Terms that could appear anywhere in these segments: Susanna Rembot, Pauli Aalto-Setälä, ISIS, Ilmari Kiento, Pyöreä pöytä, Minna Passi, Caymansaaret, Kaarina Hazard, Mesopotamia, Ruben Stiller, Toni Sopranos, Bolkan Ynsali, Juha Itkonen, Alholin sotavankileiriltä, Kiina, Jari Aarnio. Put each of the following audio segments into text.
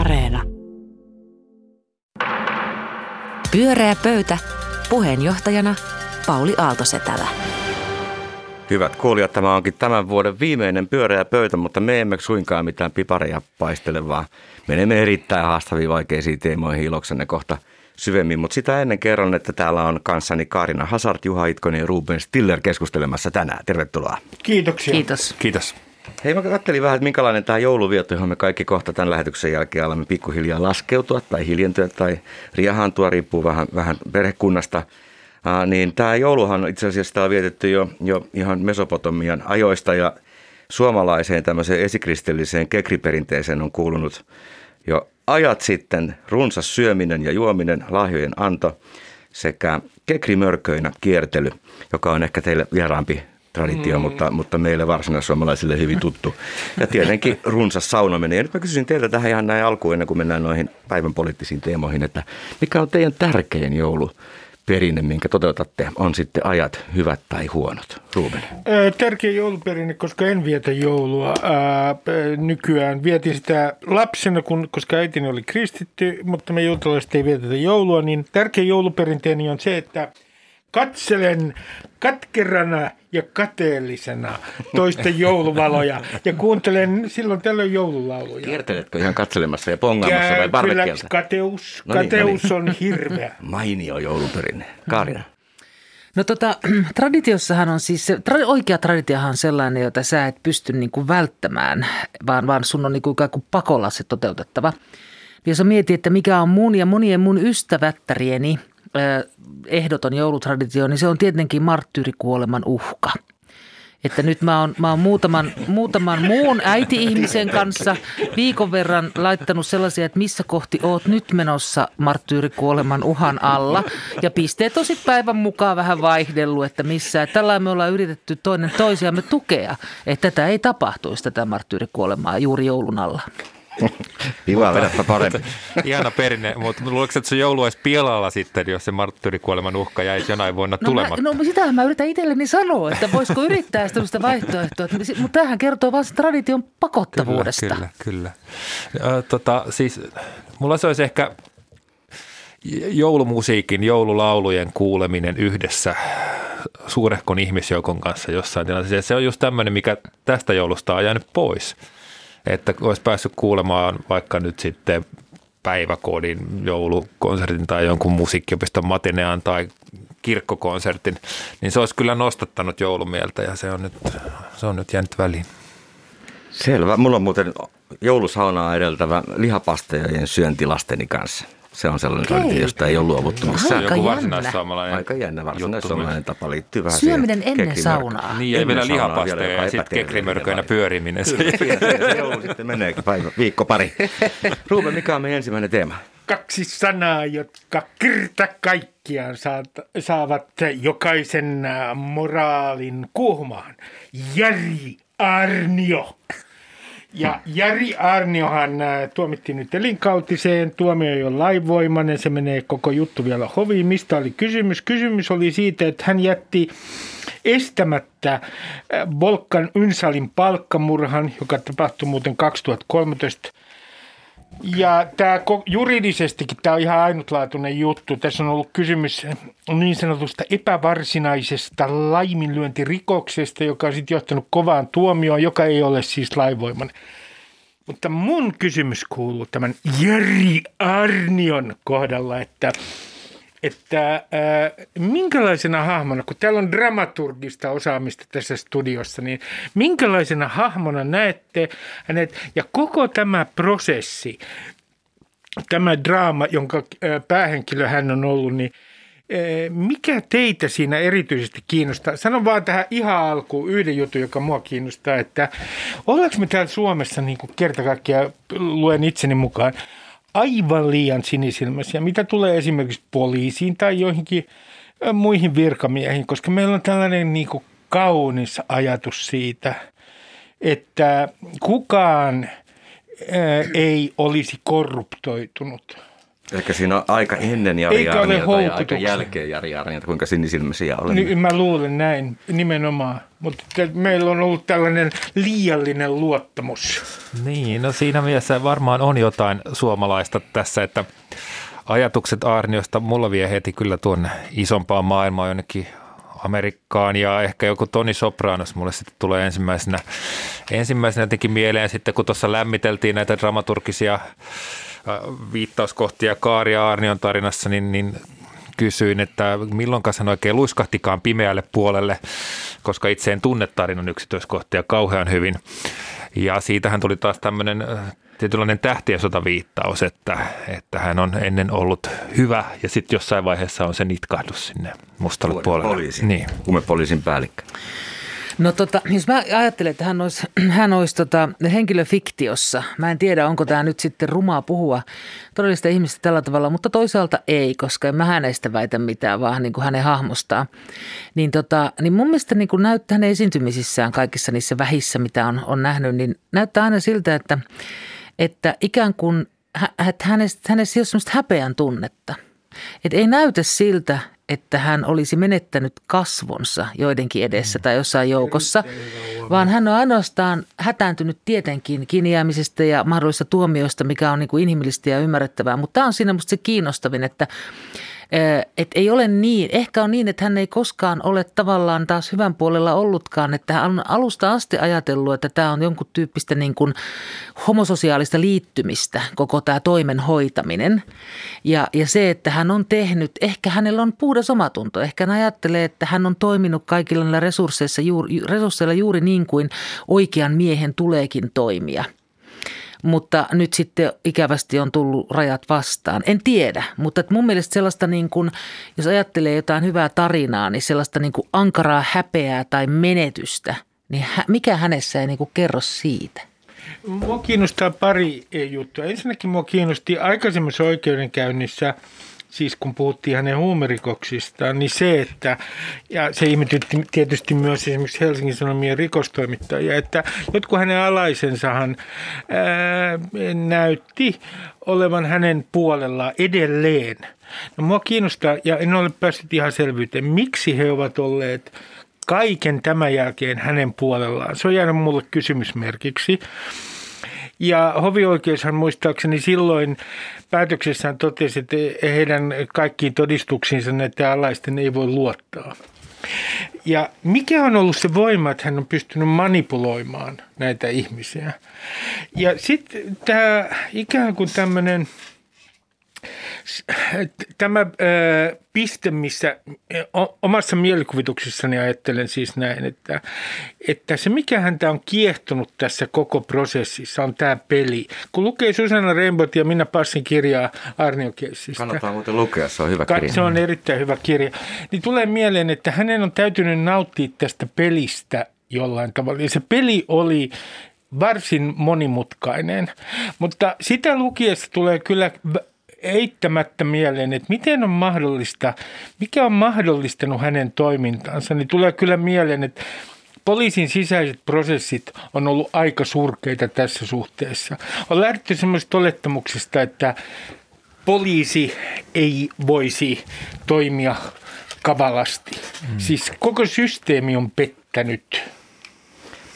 Areena. Pyöreä pöytä. Puheenjohtajana Pauli Aalto-Setälä. Hyvät kuulijat, tämä onkin tämän vuoden viimeinen pyöreä pöytä, mutta me emme suinkaan mitään pipareja paistele, vaan menemme erittäin haastaviin vaikeisiin teemoihin iloksenne kohta syvemmin. Mutta sitä ennen kerron, että täällä on kanssani Kaarina Hazard, Juha Itkonen ja Ruben Stiller keskustelemassa tänään. Tervetuloa. Kiitoksia. Kiitos. Kiitos. Hei, mä katselin vähän, että minkälainen tämä jouluvietto, johon me kaikki kohta tämän lähetyksen jälkeen alamme pikkuhiljaa laskeutua tai hiljentyä tai riehaantua, riippuu vähän perhekunnasta. Niin tämä jouluhan itse asiassa on vietetty jo ihan Mesopotamian ajoista, ja suomalaiseen tämmöiseen esikristilliseen kekriperinteeseen on kuulunut jo ajat sitten runsas syöminen ja juominen, lahjojen anto sekä kekrimörköinä kiertely, joka on ehkä teille vieraampi traditio, mutta meille varsinais-suomalaisille hyvin tuttu. Ja tietenkin runsas saunominen. Ja nyt mä kysyisin teiltä tähän ihan näin alkuun, ennen kuin mennään noihin päivän poliittisiin teemoihin, että mikä on teidän tärkein jouluperinne, minkä toteutatte? On sitten ajat hyvät tai huonot? Ruben. Tärkeä jouluperinne, koska en vietä joulua nykyään. Vietin sitä lapsena, koska äitini oli kristitty, mutta me juutalaiset ei vietetä joulua, niin tärkeä jouluperinteeni on se, että katselen katkerana ja kateellisena toisten jouluvaloja ja kuuntelen silloin tällöin joululauluja. Kierteletkö ihan katselemassa ja pongaamassa vai barbekieltä? Kyllä, kateus on hirveä. Mainio jouluperinne. Kaarina. No traditiossahan on siis, oikea traditiohan on sellainen, jota sä et pysty niinku välttämään, vaan sun on niinku ikään kuin pakolla se toteutettava. Jos sä mietit, että mikä on mun ja monien mun ystävättärieni ehdoton joulutraditio, niin se on tietenkin marttyyrikuoleman uhka. Että nyt mä oon muutaman muun äiti-ihmisen kanssa viikon verran laittanut sellaisia, että missä kohti oot nyt menossa marttyyrikuoleman uhan alla. Ja pisteet on sitten päivän mukaan vähän vaihdellut, että missä. Tällä me ollaan yritetty toinen toisiamme tukea, että tätä ei tapahtuisi tätä marttyyrikuolemaa juuri joulun alla. Pivalla. Vedäpä parempi. Ihana perinne, mutta luuletko, että se joulu olisi pilalla sitten, jos se marttyyrikuoleman uhka jäisi jonain vuonna tulematta? No sitähän mä yritän itselleni sanoa, että voisiko yrittää sitä vaihtoehtoa, mutta tämähän kertoo vaan se tradition pakottavuudesta. Kyllä. Siis mulla se olisi ehkä joulumusiikin, joululaulujen kuuleminen yhdessä suurehkon ihmisjoukon kanssa jossain tilanteessa. Se on just tämmöinen, mikä tästä joulusta on jäänyt pois. Että olisi päässyt kuulemaan vaikka nyt sitten päiväkodin joulukonsertin tai jonkun musiikkiopiston matinean tai kirkkokonsertin, niin se olisi kyllä nostattanut joulumieltä, ja se on nyt jäänyt väliin. Selvä. Mulla on muuten joulusaunaa edeltävä lihapastejojen syönti lasteni kanssa. Se on sellainen traditio, josta ei ole luovuttu. Joku varsinaissuomalainen. Aika jännä varsinaissuomalainen tapa liittyy vähän siihen. Syöminen ennen saunaa. Niin, ja vielä lihapasteja ja sitten kekrimörköinä pyöriminen. Se joulu sitten meneekin viikko pari. Ruben, mikä on meidän ensimmäinen teema? Kaksi sanaa, jotka kerta kaikkiaan saavat jokaisen moraalin kuohumaan. Jari Aarnio. Ja Jari Aarniohan tuomittiin nyt elinkautiseen, tuomio ei ole lainvoimainen, se menee koko juttu vielä hoviin. Mistä oli kysymys? Kysymys oli siitä, että hän jätti estämättä Bolkan Ynsalin palkkamurhan, joka tapahtui muuten 2013. Ja tämä juridisestikin tämä on ihan ainutlaatuinen juttu. Tässä on ollut kysymys niin sanotusta epävarsinaisesta laiminlyöntirikoksesta, joka on sitten johtanut kovaan tuomioon, joka ei ole siis lainvoimainen. Mutta mun kysymys kuuluu tämän Jari Aarnion kohdalla, että minkälaisena hahmona, kun täällä on dramaturgista osaamista tässä studiossa, niin minkälaisena hahmona näette hänet ja koko tämä prosessi, tämä draama, jonka päähenkilö hän on ollut, niin mikä teitä siinä erityisesti kiinnostaa? Sanon vaan tähän ihan alkuun yhden jutun, joka mua kiinnostaa, että ollaanko me täällä Suomessa, niin kuin kerta kaikkiaan luen itseni mukaan, aivan liian sinisilmäisiä, mitä tulee esimerkiksi poliisiin tai joihinkin muihin virkamiehiin, koska meillä on tällainen niin kuin kaunis ajatus siitä, että kukaan ei olisi korruptoitunut. Ehkä siinä on aika ennen Jari Aarniota ja aika jälkeen Jari Aarniota, kuinka sinisilmäisiä olemme. Niin, mä luulen näin, nimenomaan. Mutta meillä on ollut tällainen liiallinen luottamus. Niin, no siinä mielessä varmaan on jotain suomalaista tässä, että ajatukset Aarniosta mulla vie heti kyllä tuonne isompaan maailmaan jonnekin Amerikkaan, ja ehkä joku Toni Sopranos mulle sitten tulee ensimmäisenä jotenkin mieleen sitten, kun tuossa lämmiteltiin näitä dramaturgisia viittauskohtia Kaari Aarnion tarinassa, niin kysyin, että milloinkas hän oikein luiskahtikaan pimeälle puolelle, koska itse en tunne tarinan yksityiskohtia kauhean hyvin. Ja siitähän tuli taas tämmöinen tietynlainen tähtien sotaviittaus, että hän on ennen ollut hyvä ja sitten jossain vaiheessa on se nitkahdus sinne mustalle puolelle. Niin. Huumepoliisin päällikkö. No jos mä ajattelen, että hän olisi henkilöfiktiossa. Mä en tiedä, onko tämä nyt sitten rumaa puhua todellista ihmistä tällä tavalla, mutta toisaalta ei, koska en mä hänestä väitä mitään, vaan niin kuin hänen hahmostaan. Niin mun mielestä niin kuin näyttää hänen esiintymisissään kaikissa niissä vähissä, mitä on nähnyt, niin näyttää aina siltä, että ikään kuin hänessä ei ole sellaista häpeän tunnetta. Että ei näytä siltä, että hän olisi menettänyt kasvonsa joidenkin edessä tai jossain joukossa, vaan hän on ainoastaan hätääntynyt tietenkin kiinni jäämisestä ja mahdollisista tuomioista, mikä on niin kuin inhimillistä ja ymmärrettävää. Mutta tämä on siinä musta se kiinnostavin, että ei ole niin. Ehkä on niin, että hän ei koskaan ole tavallaan taas hyvän puolella ollutkaan, että hän on alusta asti ajatellut, että tämä on jonkun tyyppistä niin kuin homososiaalista liittymistä, koko tämä toimen hoitaminen. Ja se, että hän on tehnyt, ehkä hänellä on puhdas omatunto, ehkä hän ajattelee, että hän on toiminut kaikilla näillä resursseilla juuri niin kuin oikean miehen tuleekin toimia. Mutta nyt sitten ikävästi on tullut rajat vastaan. En tiedä, mutta mun mielestä sellaista, niin kuin, jos ajattelee jotain hyvää tarinaa, niin sellaista niin kuin ankaraa häpeää tai menetystä, niin mikä hänessä ei niin kuin kerro siitä? Mua kiinnostaa pari juttua. Ensinnäkin mua kiinnosti aikaisemmassa oikeudenkäynnissä, siis kun puhuttiin hänen huumerikoksistaan, niin se, että, ja se ihmetytti tietysti myös esimerkiksi Helsingin Sanomien rikostoimittajia, että jotkut hänen alaisensahan näytti olevan hänen puolellaan edelleen. No mua kiinnostaa, ja en ole päässyt ihan selvyyteen, miksi he ovat olleet kaiken tämän jälkeen hänen puolellaan. Se on jäänyt mulle kysymysmerkiksi. Ja hovioikeushan muistaakseni silloin päätöksessään totesi, että heidän kaikkiin todistuksiinsa näiden alaisten ei voi luottaa. Ja mikä on ollut se voima, että hän on pystynyt manipuloimaan näitä ihmisiä. Ja sitten tämä ikään kuin tämmöinen, tämä piste, missä omassa mielikuvituksessani ajattelen siis näin, että se mikä häntä on kiehtonut tässä koko prosessissa on tämä peli. Kun lukee Susanna Rembot ja Minna Passin kirjaa Aarnio-keissistä. Kannattaa muuten lukea, se on hyvä kirja. Se on erittäin hyvä kirja. Niin tulee mieleen, että hänen on täytynyt nauttia tästä pelistä jollain tavalla. Ja se peli oli varsin monimutkainen, mutta sitä lukiessa tulee kyllä eittämättä mieleen, että miten on mahdollista, mikä on mahdollistanut hänen toimintansa, niin tulee kyllä mieleen, että poliisin sisäiset prosessit on ollut aika surkeita tässä suhteessa. On lähdetty semmoisesta olettamuksesta, että poliisi ei voisi toimia kavalasti. Siis koko systeemi on pettänyt.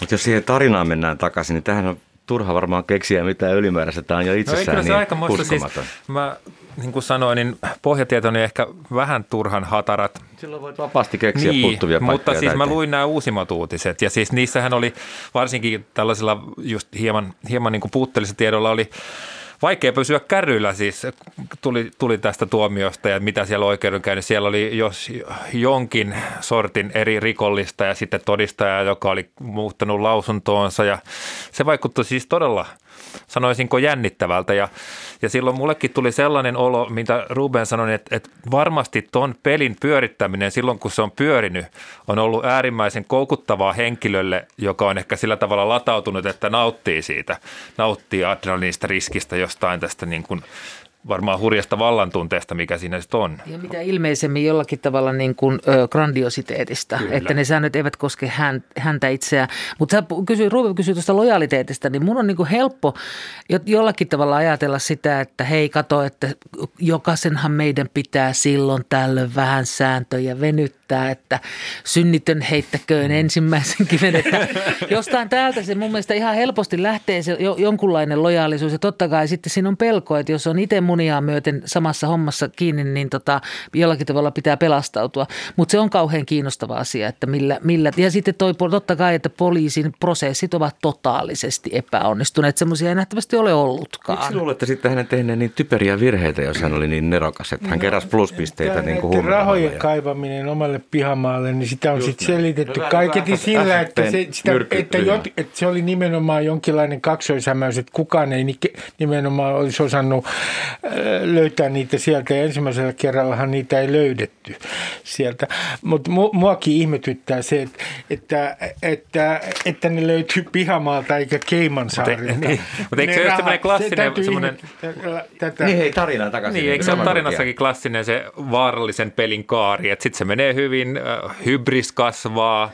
Mutta jos siihen tarinaan mennään takaisin, niin tämähän on turha varmaan keksiä mitään ylimääräistä. Tämä on jo itsessään niin uskomaton. Siis, mä niin kuin sanoin, niin pohjatietoni ehkä vähän turhan hatarat. Silloin voit vapaasti keksiä niin, puuttuvia paikkoja. Mutta siis mä luin nämä uusimmat uutiset ja siis niissähän oli varsinkin tällaisella just hieman niin kuin puutteellisella tiedolla oli vaikea pysyä kärryillä, siis tuli tästä tuomiosta ja mitä siellä oikeudenkäynnissä. Siellä oli jos jonkin sortin eri rikollista ja sitten todistajaa, joka oli muuttanut lausuntoonsa ja se vaikutti siis todella, sanoisinko, jännittävältä. Ja silloin mullekin tuli sellainen olo, mitä Ruben sanoi, että varmasti ton pelin pyörittäminen silloin, kun se on pyörinyt, on ollut äärimmäisen koukuttavaa henkilölle, joka on ehkä sillä tavalla latautunut, että nauttii siitä, nauttii adrenaliinista riskistä jostain tästä niin kuin varmaan hurjasta vallantunteesta, mikä siinä sitten on. Ja mitä ilmeisemmin jollakin tavalla niin kuin grandiositeetista, kyllä, että ne säännöt eivät koske häntä itseään. Mutta sä Ruben kysyi tuosta lojaliteetista, niin mun on niin kuin helppo jollakin tavalla ajatella sitä, että hei kato, että jokaisenhan meidän pitää silloin tällöin vähän sääntöjä venyttää, että synnitön heittäköön ensimmäisen kiven. Että jostain täältä se mun mielestä ihan helposti lähtee se jonkunlainen lojaalisuus ja totta kai sitten siinä on pelko, että jos on itse muniaa myöten samassa hommassa kiinni, niin jollakin tavalla pitää pelastautua. Mutta se on kauhean kiinnostava asia, että millä. Ja sitten totta kai, että poliisin prosessit ovat totaalisesti epäonnistuneet. Semmoisia ei nähtävästi ole ollutkaan. Miksi luulette sitten hänen tehneen niin typeriä virheitä, jos hän oli niin nerokas, että hän keräsi pluspisteitä niin kuin huomioon? Rahojen kaivaminen omalle pihamaalle, niin sitä on sitten selitetty kaiketi sillä, että se oli nimenomaan jonkinlainen kaksoishämäys, että kukaan ei nimenomaan olisi osannut löytää niitä sieltä ja ensimmäisellä kerrallahan niitä ei löydetty sieltä. Mutta muakin ihmetyttää se, että ne löytyy pihamaalta eikä Caymansaarilta. Mutta eikö se ole semmoinen klassinen tarina takaisin. Niin, eikö se ole tarinassakin klassinen se vaarallisen pelin kaari, että sitten se menee hyvin, hybris kasvaa.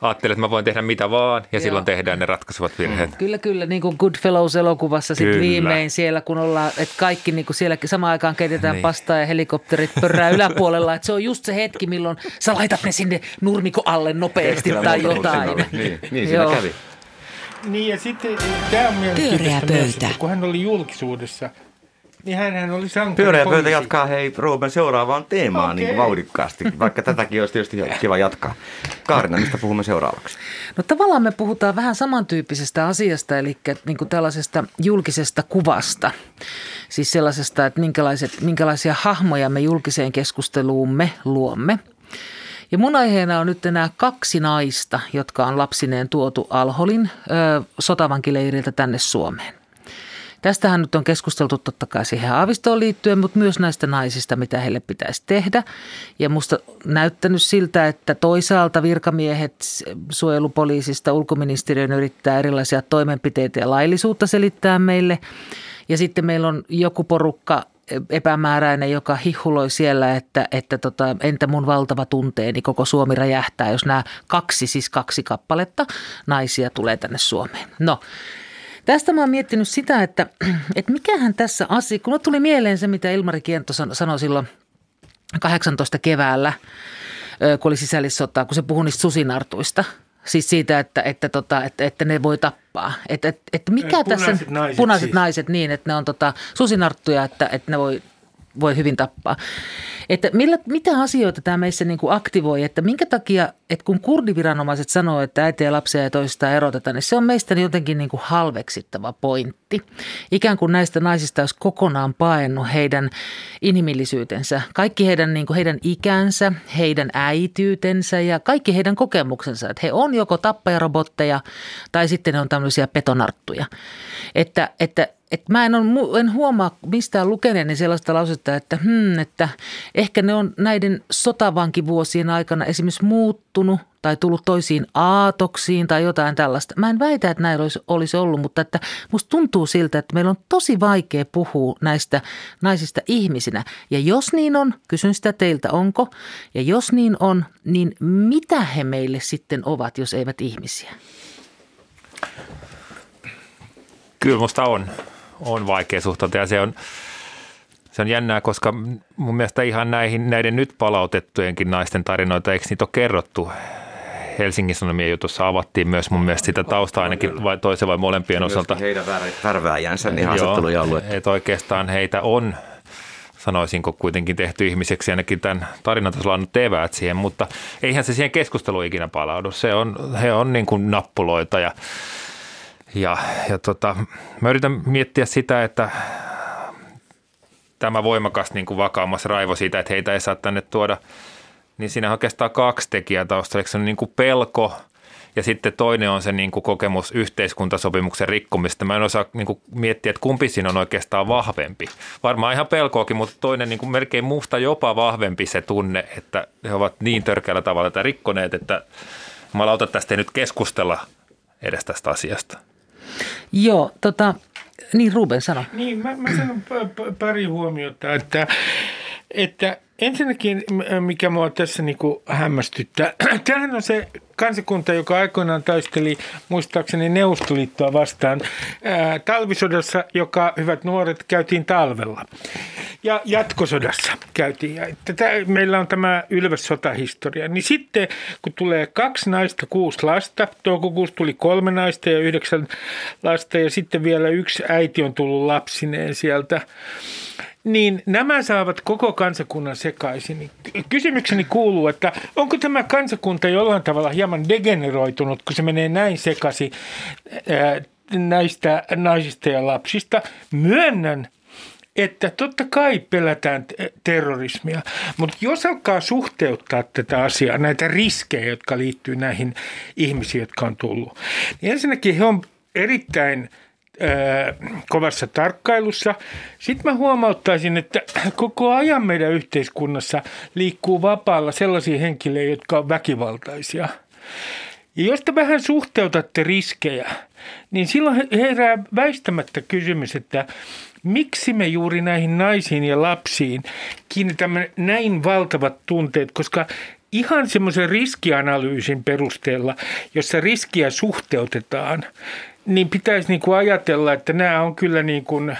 Ajattelin, että mä voin tehdä mitä vaan ja silloin tehdään ne ratkaisevat virheet. Kyllä, niin kuin Goodfellows-elokuvassa sitten viimein siellä, kun ollaan, että kaikki niin kuin siellä samaan aikaan keitetään pastaa ja helikopterit pörrää yläpuolella. Että se on just se hetki, milloin sä laitat ne sinne nurmikon alle nopeasti tai jotain. Niin siinä kävi. Niin ja sitten tämä on mielenkiintoista myös, kun hän oli julkisuudessa. Niin hänhän oli sankari. Pyöreä pöytä jatkaa hei Ruben seuraavaan teemaan okay, niin kuin vauhdikkaasti, vaikka tätäkin olisi tietysti kiva jatkaa. Kaarina, mistä puhumme seuraavaksi? No tavallaan me puhutaan vähän samantyyppisestä asiasta, eli niin kuin tällaisesta julkisesta kuvasta. Siis sellaisesta, että minkälaisia hahmoja me julkiseen keskusteluumme luomme. Ja mun aiheena on nyt enää 2 naista, jotka on lapsineen tuotu Alholin sotavankileiriltä tänne Suomeen. Tästähän nyt on keskusteltu totta kai siihen aavistoon liittyen, mutta myös näistä naisista, mitä heille pitäisi tehdä. Ja musta näyttänyt siltä, että toisaalta virkamiehet suojelupoliisista, ulkoministeriön yrittää erilaisia toimenpiteitä ja laillisuutta selittää meille. Ja sitten meillä on joku porukka epämääräinen, joka hihuloi siellä, että entä mun valtava tunteeni, koko Suomi räjähtää, jos nämä 2 kappaletta naisia tulee tänne Suomeen. No. Tästä mä oon miettinyt sitä, että mikähän tässä asia, kun tuli mieleen se, mitä Ilmari Kiento sanoi silloin 18 keväällä, kun oli sisällissotaa, kun se puhui niistä susinartuista. Siis siitä, että ne voi tappaa. Että mikä punaiset tässä, naiset punaiset siis, naiset niin, että ne on susinarttuja, että ne voi hyvin tappaa. Että mitä asioita tämä meissä niin kuin aktivoi, että minkä takia, että kun kurdiviranomaiset sanoo, että äitiä ja lapsia ei toisistaan eroteta, niin se on meistä jotenkin niin kuin halveksittava pointti. Ikään kuin näistä naisista olisi kokonaan paennut heidän inhimillisyytensä, kaikki heidän, niin kuin heidän ikänsä, heidän äityytensä ja kaikki heidän kokemuksensa. Että he on joko tappajarobotteja tai sitten ne on tämmöisiä petonarttuja, että mä en huomaa mistään lukeneeni sellaista lausetta, että ehkä ne on näiden sotavankivuosien aikana esimerkiksi muuttunut tai tullut toisiin aatoksiin tai jotain tällaista. Mä en väitä, että näillä olisi ollut, mutta että musta tuntuu siltä, että meillä on tosi vaikea puhua näistä naisista ihmisinä. Ja jos niin on, kysyn sitä teiltä, onko? Ja jos niin on, niin mitä he meille sitten ovat, jos eivät ihmisiä? Kyllä musta on vaikea suhtautua ja se on jännää, koska mun mielestä ihan näiden nyt palautettujenkin naisten tarinoita, eikö niitä ole kerrottu? Helsingin Sanomien jutussa avattiin myös mun mielestä sitä taustaa ainakin vai toisen vai molempien osalta. Heidän värvääjänsä niin haastatteluja ollut. Että oikeastaan heitä on, sanoisinko kuitenkin tehty ihmiseksi, ainakin tämän tarinan tasolla annut eväät siihen, mutta eihän se siihen keskusteluun ikinä palaudu. He on niin kuin nappuloita ja mä yritän miettiä sitä, että tämä voimakas niin kuin vakaamas raivo siitä, että heitä ei saa tänne tuoda, niin siinä on oikeastaan 2 tekijää taustalla. Se on niin kuin pelko ja sitten toinen on se niin kuin kokemus yhteiskuntasopimuksen rikkomista. Mä en osaa niin kuin miettiä, että kumpi siinä on oikeastaan vahvempi. Varmaan ihan pelkoakin, mutta toinen niin kuin melkein musta jopa vahvempi se tunne, että he ovat niin törkeällä tavalla tätä rikkoneet, että mä lautan tästä ei nyt keskustella edes tästä asiasta. Joo, Niin, Ruben, sano. Niin, mä sanon pari huomiota, että ensinnäkin, mikä mua tässä niin kuin hämmästyttää, tämähän on se kansakunta, joka aikoinaan taisteli muistaakseni Neuvostoliittoa vastaan talvisodassa, joka, hyvät nuoret, käytiin talvella. Ja jatkosodassa käytiin. Ja meillä on tämä ylväs sotahistoria. Niin sitten, kun tulee 2 naista, 6 lasta, toukokuussa tuli 3 naista ja 9 lasta ja sitten vielä 1 äiti on tullut lapsineen sieltä. Niin nämä saavat koko kansakunnan sekaisin. Kysymykseni kuuluu, että onko tämä kansakunta jollain tavalla hieman degeneroitunut, kun se menee näin sekaisin näistä naisista ja lapsista? Myönnän, että totta kai pelätään terrorismia, mutta jos alkaa suhteuttaa tätä asiaa, näitä riskejä, jotka liittyy näihin ihmisiin, jotka on tullut, niin ensinnäkin he on erittäin kovassa tarkkailussa. Sitten mä huomauttaisin, että koko ajan meidän yhteiskunnassa liikkuu vapaalla sellaisia henkilöitä, jotka on väkivaltaisia. Ja jos te vähän suhteutatte riskejä, niin silloin herää väistämättä kysymys, että miksi me juuri näihin naisiin ja lapsiin kiinnitämme näin valtavat tunteet, koska ihan semmoisen riskianalyysin perusteella, jossa riskiä suhteutetaan, niin pitäisi niin kuin ajatella, että nämä on kyllä niin kuin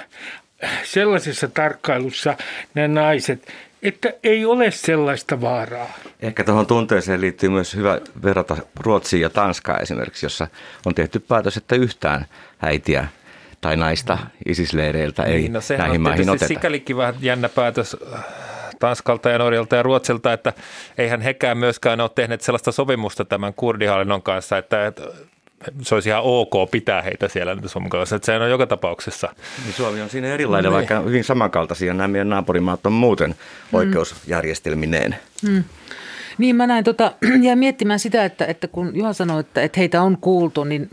sellaisessa tarkkailussa nämä naiset, että ei ole sellaista vaaraa. Ehkä tuohon tunteeseen liittyy myös hyvä verrata Ruotsiin ja Tanskaan esimerkiksi, jossa on tehty päätös, että yhtään äitiä tai naista ISIS-leireiltä ei niin, no näihin maihin oteta. Sikälikin vähän jännä päätös Tanskalta ja Norjalta ja Ruotsilta, että eihän hekään myöskään ole tehneet sellaista sopimusta tämän kurdihallinnon kanssa, että se olisi ihan ok pitää heitä siellä Suomen kanssa, että sehän on joka tapauksessa. Niin Suomi on siinä erilainen, vaikka hyvin samankaltaisia. Nämä meidän naapurimaat on muuten oikeusjärjestelmineen. Mm. Niin mä näin, jäin miettimään sitä, että kun Juha sanoi, että heitä on kuultu, niin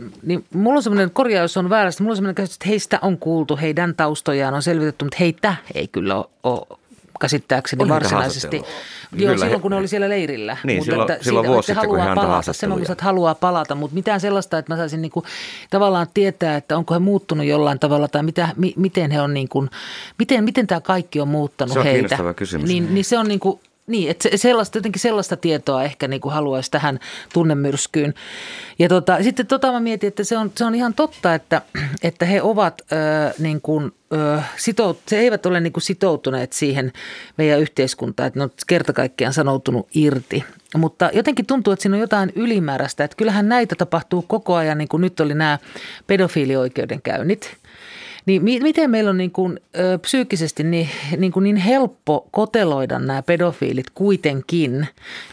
mulla on semmoinen korjaus on väärästä. Mulla on semmoinen käsitys, että heistä on kuultu, heidän taustojaan on selvitetty, mutta heitä ei kyllä ole käsittääkseni varsinaisesti. Joo, silloin kun ne oli siellä leirillä. Niin, mutta silloin vuosi sitten, kun hän palata, semmoiset, että haluaa palata, mutta mitään sellaista, että mä saisin niinku tavallaan tietää, että onko he muuttunut jollain tavalla tai miten he on niinku, miten tämä kaikki on muuttanut heitä. Se on kiinnostava kysymys. Niin se on niinku, niin, että jotenkin sellaista tietoa ehkä niinku haluaisi tähän tunnemyrskyyn. Ja sitten mä mietin, että se on ihan totta, että he ovat niin kuin se eivät ole niin kuin sitoutuneet siihen meidän yhteiskuntaan, että ne on kerta kaikkiaan sanoutunut irti. Mutta jotenkin tuntuu, että siinä on jotain ylimääräistä, että kyllähän näitä tapahtuu koko ajan, niin kuin nyt oli nämä pedofiilioikeudenkäynnit. Niin miten meillä on niin kuin, psyykkisesti niin helppo koteloida nämä pedofiilit kuitenkin,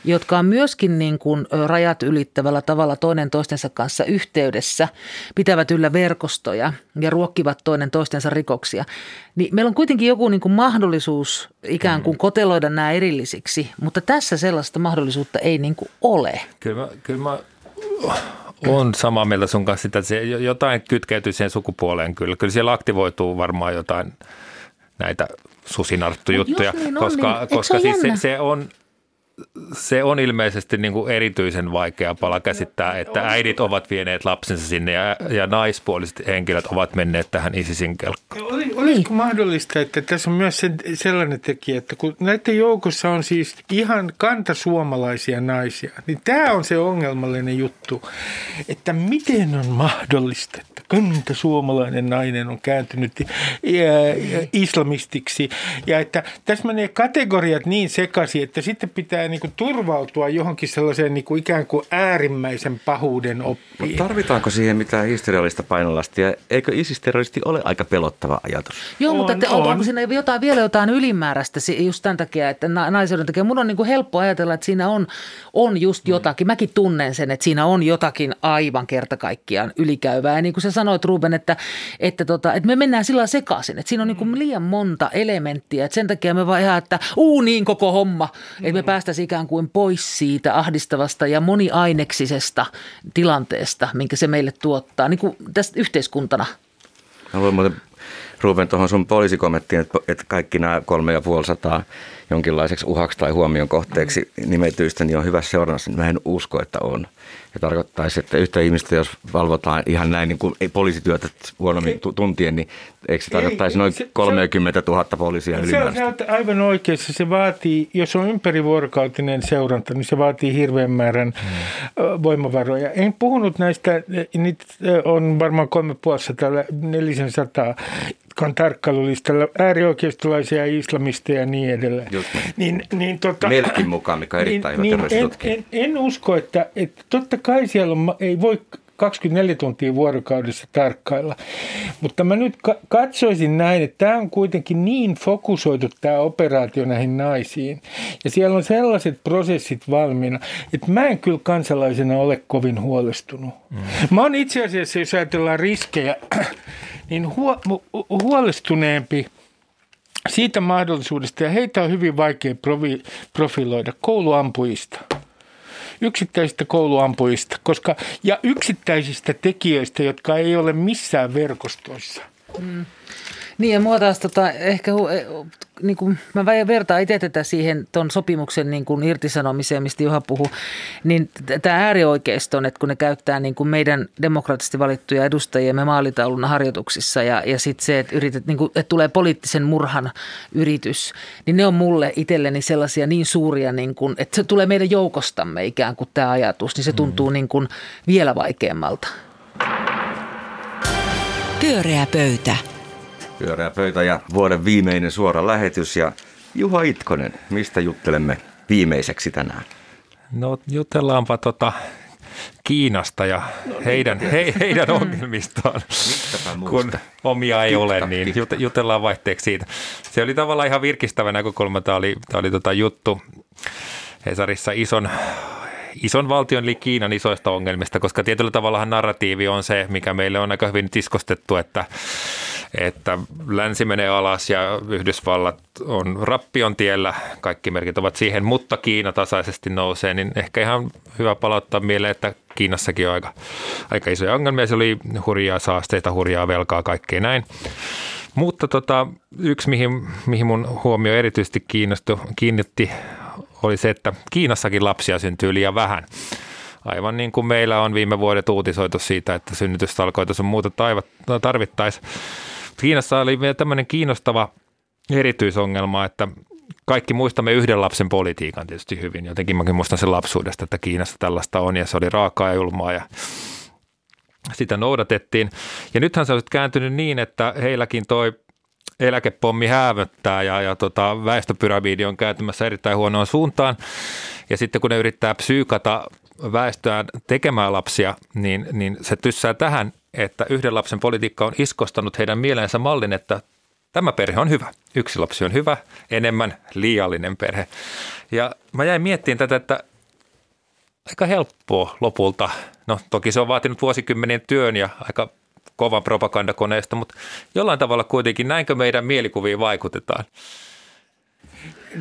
jotka on myöskin niin kuin, rajat ylittävällä tavalla toinen toistensa kanssa yhteydessä, pitävät yllä verkostoja ja ruokkivat toinen toistensa rikoksia. Niin meillä on kuitenkin joku niin kuin, mahdollisuus ikään kuin koteloida nämä erillisiksi, mutta tässä sellaista mahdollisuutta ei niin kuin, ole. Kyllä mä on samaa mieltä sun kanssa, että se jotain kytkeytyy siihen sukupuoleen kyllä. Kyllä siellä aktivoituu varmaan jotain näitä susinarttujuttuja, koska siis se on ilmeisesti niin kuin erityisen vaikea pala käsittää, että äidit ovat vieneet lapsensa sinne ja naispuoliset henkilöt ovat menneet tähän ISISin kelkkaan. Olisiko mahdollista, että tässä on myös sellainen tekijä, että kun näiden joukossa on siis ihan kantasuomalaisia naisia, niin tämä on se ongelmallinen juttu, että miten on mahdollista, että kantasuomalainen nainen on kääntynyt islamistiksi ja että tässä menee kategoriat niin sekaisin, että sitten pitää niin kuin turvautua johonkin sellaiseen niin kuin ikään kuin äärimmäisen pahuuden oppiin. Mutta tarvitaanko siihen mitään historiallista painolastia? Eikö ISIS-terroristi ole aika pelottava ajatus? Joo, mutta onko siinä vielä jotain ylimääräistä just tämän takia, että naiseuden takia? Mun on niin kuin helppo ajatella, että siinä on just jotakin. Mäkin tunnen sen, että siinä on jotakin aivan kerta kaikkiaan ylikäyvää. Ja niin kuin sä sanoit, Ruben, että me mennään sillä lailla sekaisin. Että siinä on niin kuin liian monta elementtiä. Että sen takia me vaan ihan, että niin koko homma, että me päästään ikään kuin pois siitä ahdistavasta ja moniaineksisesta tilanteesta, minkä se meille tuottaa, niin kuin tästä yhteiskuntana. Haluan muuten, Ruben, tuohon sun poliisikommenttiin, että kaikki nämä 350 jonkinlaiseksi uhaksi tai huomion kohteeksi nimetyistä, niin on hyvä seurannassa. Mä en usko, että on. Se tarkoittaisi, että yhtä ihmistä, jos valvotaan ihan näin, niin kuin ei poliisityötä huonommin tuntien, niin eikö se tarkoittaisi noin 30 000 poliisia ylimääräistä? Se on aivan oikeassa. Se vaatii, jos on ympärivuorokautinen seuranta, niin se vaatii hirveän määrän voimavaroja. En puhunut näistä, niitä on varmaan 350-400. On tarkkailulistalla äärioikeistolaisia, islamisteja ja niin edelleen. Melkin mukaan, mikä on erittäin hyvä terveystutki. En usko, että totta kai siellä on, ei voi 24 tuntia vuorokaudessa tarkkailla, mutta mä nyt katsoisin näin, että tämä on kuitenkin niin fokusoitu tämä operaatio näihin naisiin ja siellä on sellaiset prosessit valmiina, että mä en kyllä kansalaisena ole kovin huolestunut. Mä oon itse asiassa, jos ajatellaan riskejä, niin huolestuneempi siitä mahdollisuudesta, ja heitä on hyvin vaikea profiloida kouluampujista, yksittäisistä kouluampujista, koska, ja yksittäisistä tekijöistä, jotka ei ole missään verkostoissa. Niin, ja minua taas ehkä, niin kuin, mä vertaan itse tätä siihen tuon sopimuksen niin kuin irtisanomiseen, mistä Juha puhui, niin tämä äärioikeiston, että kun ne käyttää niin kuin meidän demokraattisesti valittuja edustajia me maalitauluna harjoituksissa ja sitten se, että, että tulee poliittisen murhan yritys, niin ne on mulle itselleni sellaisia niin suuria, niin kuin, että se tulee meidän joukostamme ikään kuin tämä ajatus, niin se tuntuu niin kuin vielä vaikeammalta. Pyöreä pöytä. Pyöreä pöytä ja vuoden viimeinen suora lähetys. Ja Juha Itkonen, mistä juttelemme viimeiseksi tänään? No jutellaanpa Kiinasta ja heidän ongelmistaan. Kun omia ei ole, niin jutellaan vaihteeksi siitä. Se oli tavallaan ihan virkistävä näkökulma. Tämä oli juttu Hesarissa ison valtion eli Kiinan isoista ongelmista, koska tietyllä tavallahan narratiivi on se, mikä meille on aika hyvin tiskostettu, että länsi menee alas ja Yhdysvallat on rappion tiellä, kaikki merkit ovat siihen, mutta Kiina tasaisesti nousee, niin ehkä ihan hyvä palauttaa mieleen, että Kiinassakin on aika isoja ongelmia, se oli hurjaa saasteita, hurjaa velkaa, kaikkea näin. Mutta yksi, mihin mun huomio erityisesti kiinnitti, oli se, että Kiinassakin lapsia syntyy liian vähän. Aivan niin kuin meillä on viime vuodet uutisoitu siitä, että synnytystalkoita sun muuta tarvittaisiin. Kiinassa oli vielä tämmöinen kiinnostava erityisongelma, että kaikki muistamme yhden lapsen politiikan tietysti hyvin. Jotenkin mäkin muistan sen lapsuudesta, että Kiinassa tällaista on ja se oli raakaa ja julmaa ja sitä noudatettiin. Ja nythän se on kääntynyt niin, että heilläkin toi eläkepommi häävöttää ja väestöpyramiidi on kääntymässä erittäin huonoon suuntaan. Ja sitten kun ne yrittää psyykata väestöään tekemään lapsia, niin se tyssää tähän, että yhden lapsen politiikka on iskostanut heidän mieleensä mallin, että tämä perhe on hyvä, yksi lapsi on hyvä, enemmän liiallinen perhe. Ja mä jäin miettimään tätä, että aika helppoa lopulta. No toki se on vaatinut vuosikymmenien työn ja aika kovan propagandakoneesta, mutta jollain tavalla kuitenkin näinkö meidän mielikuviin vaikutetaan?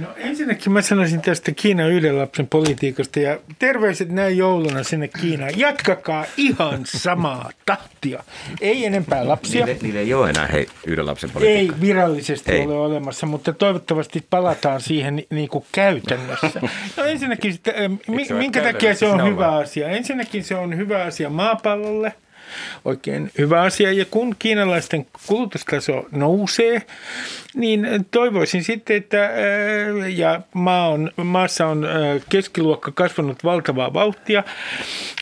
No ensinnäkin mä sanoisin tästä Kiinan yhden lapsen politiikasta ja terveiset näin jouluna sinne Kiinaan. Jatkakaa ihan samaa tahtia. Ei enempää lapsia. Niille ei ole enää yhden lapsen politiikkaa. Ei virallisesti ole olemassa, mutta toivottavasti palataan siihen niin kuin käytännössä. No ensinnäkin, minkä takia se on hyvä asia? Ensinnäkin se on hyvä asia maapallolle. Oikein hyvä asia. Ja kun kiinalaisten kulutustaso nousee, niin toivoisin sitten, että ja maassa on keskiluokka kasvanut valtavaa vauhtia,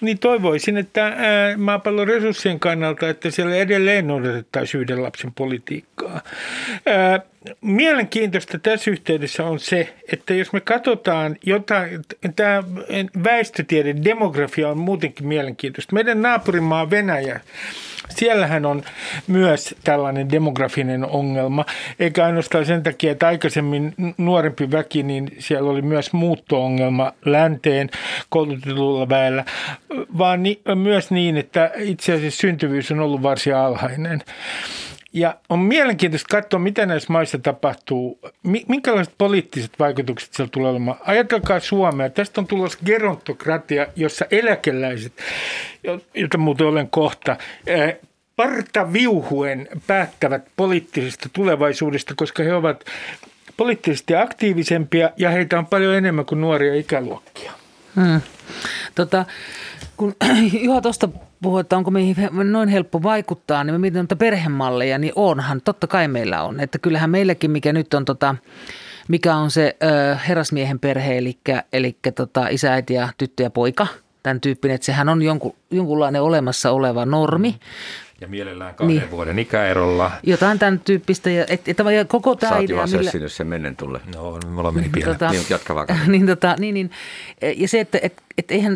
niin toivoisin, että maapallon resurssien kannalta, että siellä edelleen noudatettaisiin yhden lapsen politiikkaa. Mielenkiintoista tässä yhteydessä on se, että jos me katsotaan jotain, tämä väestötiede, demografia on muutenkin mielenkiintoista. Meidän naapurimaa Venäjä, siellähän on myös tällainen demografinen ongelma, eikä ainoastaan sen takia, että aikaisemmin nuorempi väki, niin siellä oli myös muutto-ongelma länteen koulutetulla väellä, vaan myös niin, että itse asiassa syntyvyys on ollut varsin alhainen. Ja on mielenkiintoista katsoa, mitä näissä maissa tapahtuu, minkälaiset poliittiset vaikutukset siellä tulee olemaan. Ajatelkaa Suomea. Tästä on tulossa gerontokratia, jossa eläkeläiset, jota muuten olen kohta, partaviuhuen päättävät poliittisesta tulevaisuudesta, koska he ovat poliittisesti aktiivisempia ja heitä on paljon enemmän kuin nuoria ikäluokkia. Kun Juha tuosta puhuu, että onko meihin noin helppo vaikuttaa, niin me mietin noita perhemalleja, niin onhan, totta kai meillä on. Että kyllähän meilläkin, mikä nyt on, mikä on se herrasmiehen perhe, eli isä, äiti ja tyttö ja poika, tämän tyyppinen, että sehän on jonkunlainen olemassa oleva normi. Ja mielellään 2 vuoden ikäerolla. Jotain tämän tyyppistä. Ja koko tämä idea, millä... Sä oot jo asessinyt sen mennen tulle. No, me ollaan meni pienellä. Ja se, että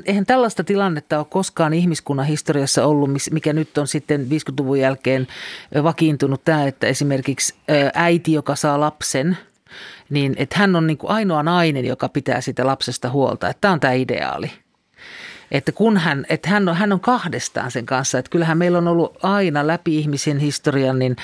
eihän tällaista tilannetta ole koskaan ihmiskunnan historiassa ollut, mikä nyt on sitten 50-luvun jälkeen vakiintunut tämä, että esimerkiksi äiti, joka saa lapsen, niin että hän on niin kuin ainoa nainen, joka pitää sitä lapsesta huolta. Että tämä on tämä ideaali. Että kun hän on kahdestaan sen kanssa, että kyllähän meillä on ollut aina läpi ihmisen historian, niin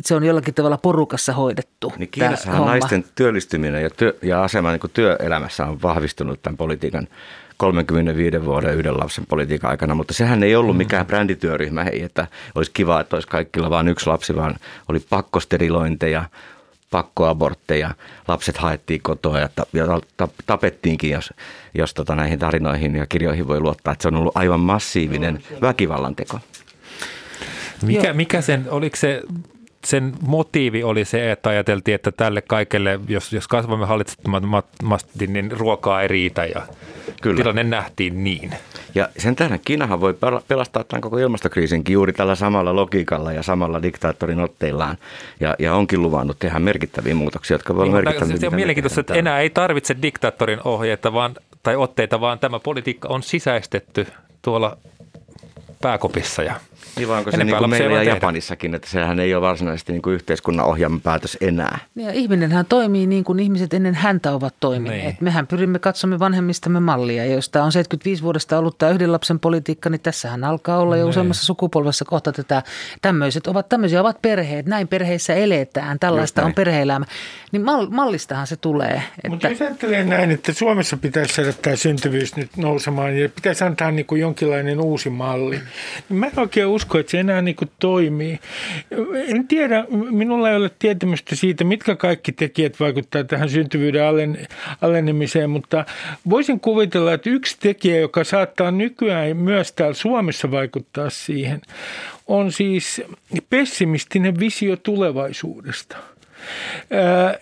se on jollakin tavalla porukassa hoidettu. Niin Kiinassahan naisten työllistyminen ja asema niin kuin työelämässä on vahvistunut tämän politiikan 35 vuoden yhden lapsen politiikan aikana, mutta sehän ei ollut mikään brändityöryhmä, että olisi kiva, että olisi kaikilla vain yksi lapsi, vaan oli pakkosterilointeja, pakkoabortteja, lapset haettiin kotoa ja tapettiinkin, jos näihin tarinoihin ja kirjoihin voi luottaa, että se on ollut aivan massiivinen väkivallanteko. Mikä sen, oliko se... Sen motiivi oli se, että ajateltiin, että tälle kaikelle, jos kasvamme hallitsemattomasti, niin ruokaa ei riitä ja kyllä. Tilanne nähtiin niin. Ja sen tähden Kiinahan voi pelastaa tämän koko ilmastokriisinkin juuri tällä samalla logiikalla ja samalla diktaattorin otteillaan. Ja onkin luvannut tehdä merkittäviä muutoksia, jotka voi olla merkittäviä. Se on mielenkiintoista, että enää ei tarvitse diktaattorin ohjeita tai otteita, vaan tämä politiikka on sisäistetty tuolla pääkopissa ja... Niin vaan onko se niin kuin meillä ja Japanissakin, että sehän ei ole varsinaisesti niin kuin yhteiskunnan ohjaama päätös enää. Ja ihminenhän toimii niin kuin ihmiset ennen häntä ovat toimineet. Niin. Mehän katsomme vanhemmistamme mallia, josta on 75 vuodesta ollut tämä yhden lapsen politiikka, niin tässähän alkaa olla jo useammassa sukupolvessa kohta tätä. Tämmöisiä ovat perheet, näin perheissä eletään, tällaista on perhe-elämä. Niin mallistahan se tulee. Mutta jos ajattelee näin, että Suomessa pitäisi saada tämä syntyvyys nyt nousemaan ja pitäisi antaa niin kuin jonkinlainen uusi malli. Mä en oikein usko, että se enää niin kuin toimii. En tiedä, minulla ei ole tietämystä siitä, mitkä kaikki tekijät vaikuttaa tähän syntyvyyden alenemiseen, mutta voisin kuvitella, että yksi tekijä, joka saattaa nykyään myös täällä Suomessa vaikuttaa siihen, on siis pessimistinen visio tulevaisuudesta.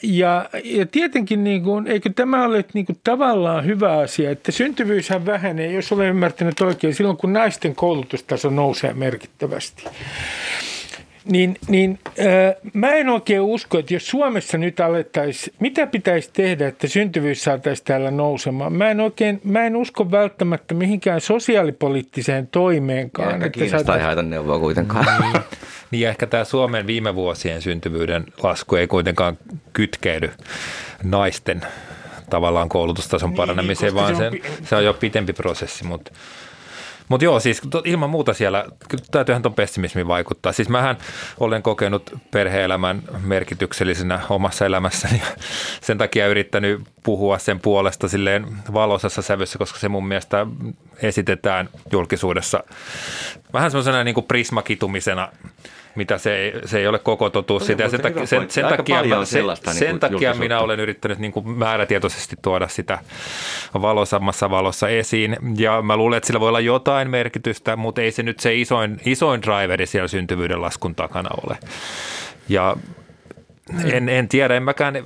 Ja tietenkin, niin kuin, eikö tämä ole niin kuin tavallaan hyvä asia, että syntyvyyshän vähenee, jos olen ymmärtänyt oikein, silloin kun naisten koulutustaso nousee merkittävästi. Mä en oikein usko, että jos Suomessa nyt alettaisiin, mitä pitäisi tehdä, että syntyvyys saataisiin täällä nousemaan. Mä en usko välttämättä mihinkään sosiaalipoliittiseen toimeenkaan. Ehkä Kiinasta ei haeta neuvoa kuitenkaan. Niin ehkä tämä Suomen viime vuosien syntyvyyden lasku ei kuitenkaan kytkeydy naisten tavallaan koulutustason paranemiseen, vaan se on jo pitempi prosessi, mutta joo, siis ilman muuta siellä, kyllä täytyyhän tuon pessimismin vaikuttaa. Siis mähän olen kokenut perhe-elämän merkityksellisenä omassa elämässäni ja sen takia yrittänyt puhua sen puolesta silleen valoisassa sävyssä, koska se mun mielestä esitetään julkisuudessa vähän semmoisena niin kuin prismakitumisena, mitä se ei ole koko totuus. Sen takia minä olen yrittänyt niin kuin määrätietoisesti tuoda sitä valoisammassa valossa esiin. Ja mä luulen, että sillä voi olla jotain merkitystä, mutta ei se nyt se isoin driveri siellä syntyvyyden laskun takana ole. Ja en tiedä, en mäkään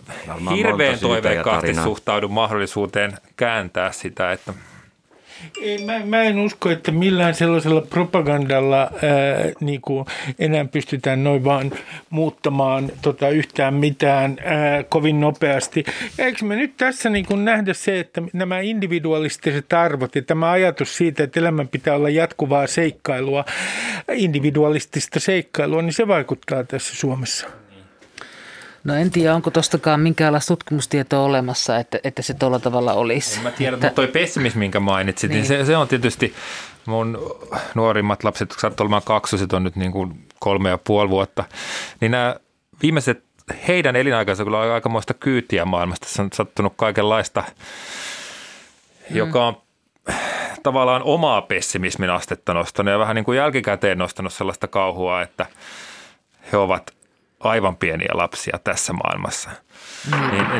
hirveän toiveikkaasti suhtaudu mahdollisuuteen kääntää sitä, että... Mä en usko, että millään sellaisella propagandalla niin kuin enää pystytään noin vaan muuttamaan yhtään mitään kovin nopeasti. Eikö me nyt tässä niin kuin nähdä se, että nämä individualistiset arvot ja tämä ajatus siitä, että elämän pitää olla jatkuvaa seikkailua, individualistista seikkailua, niin se vaikuttaa tässä Suomessa? No en tiedä, onko tuostakaan minkäänlaista tutkimustietoa olemassa, että se tuolla tavalla olisi. En mä tiedä, mutta toi pessimismi, minkä mainitsit, niin se on tietysti mun nuorimmat lapset, kun saattaa olemaan kaksoset, on nyt niin kuin 3,5 vuotta, niin nämä viimeiset, heidän elinaikansa on kyllä aikamoista kyytiä maailmasta. Se on sattunut kaikenlaista, joka on tavallaan omaa pessimismin astetta nostanut ja vähän niin kuin jälkikäteen nostanut sellaista kauhua, että he ovat aivan pieniä lapsia tässä maailmassa.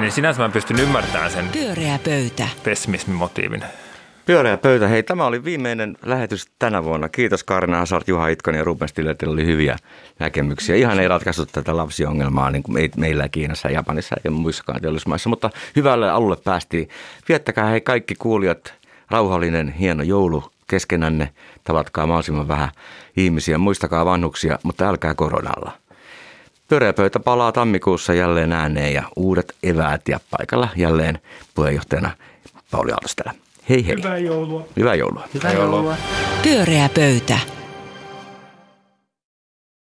Niin sinänsä mä pystyn ymmärtämään sen pessimismimotiivin. Pyöreä pöytä. Hei, tämä oli viimeinen lähetys tänä vuonna. Kiitos Kaarina Hazard, Juha Itkonen ja Ruben Stiller. Teillä oli hyviä näkemyksiä. Ihan ei ratkaistu tätä lapsiongelmaa niin kuin meillä Kiinassa, Japanissa ja muissakaan teollisuusmaissa, mutta hyvälle alulle päästiin. Viettäkää hei kaikki kuulijat rauhallinen, hieno joulu keskenänne. Tavatkaa mahdollisimman vähän ihmisiä. Muistakaa vanhuksia, mutta älkää koronalla. Pyöreä pöytä palaa tammikuussa jälleen ääneen ja uudet eväät ja paikalla jälleen puheenjohtajana Pauli Aalto-Setälä. Hei hei. Hyvää joulua. Hyvää joulua. Hyvää joulua. Pyöreä pöytä.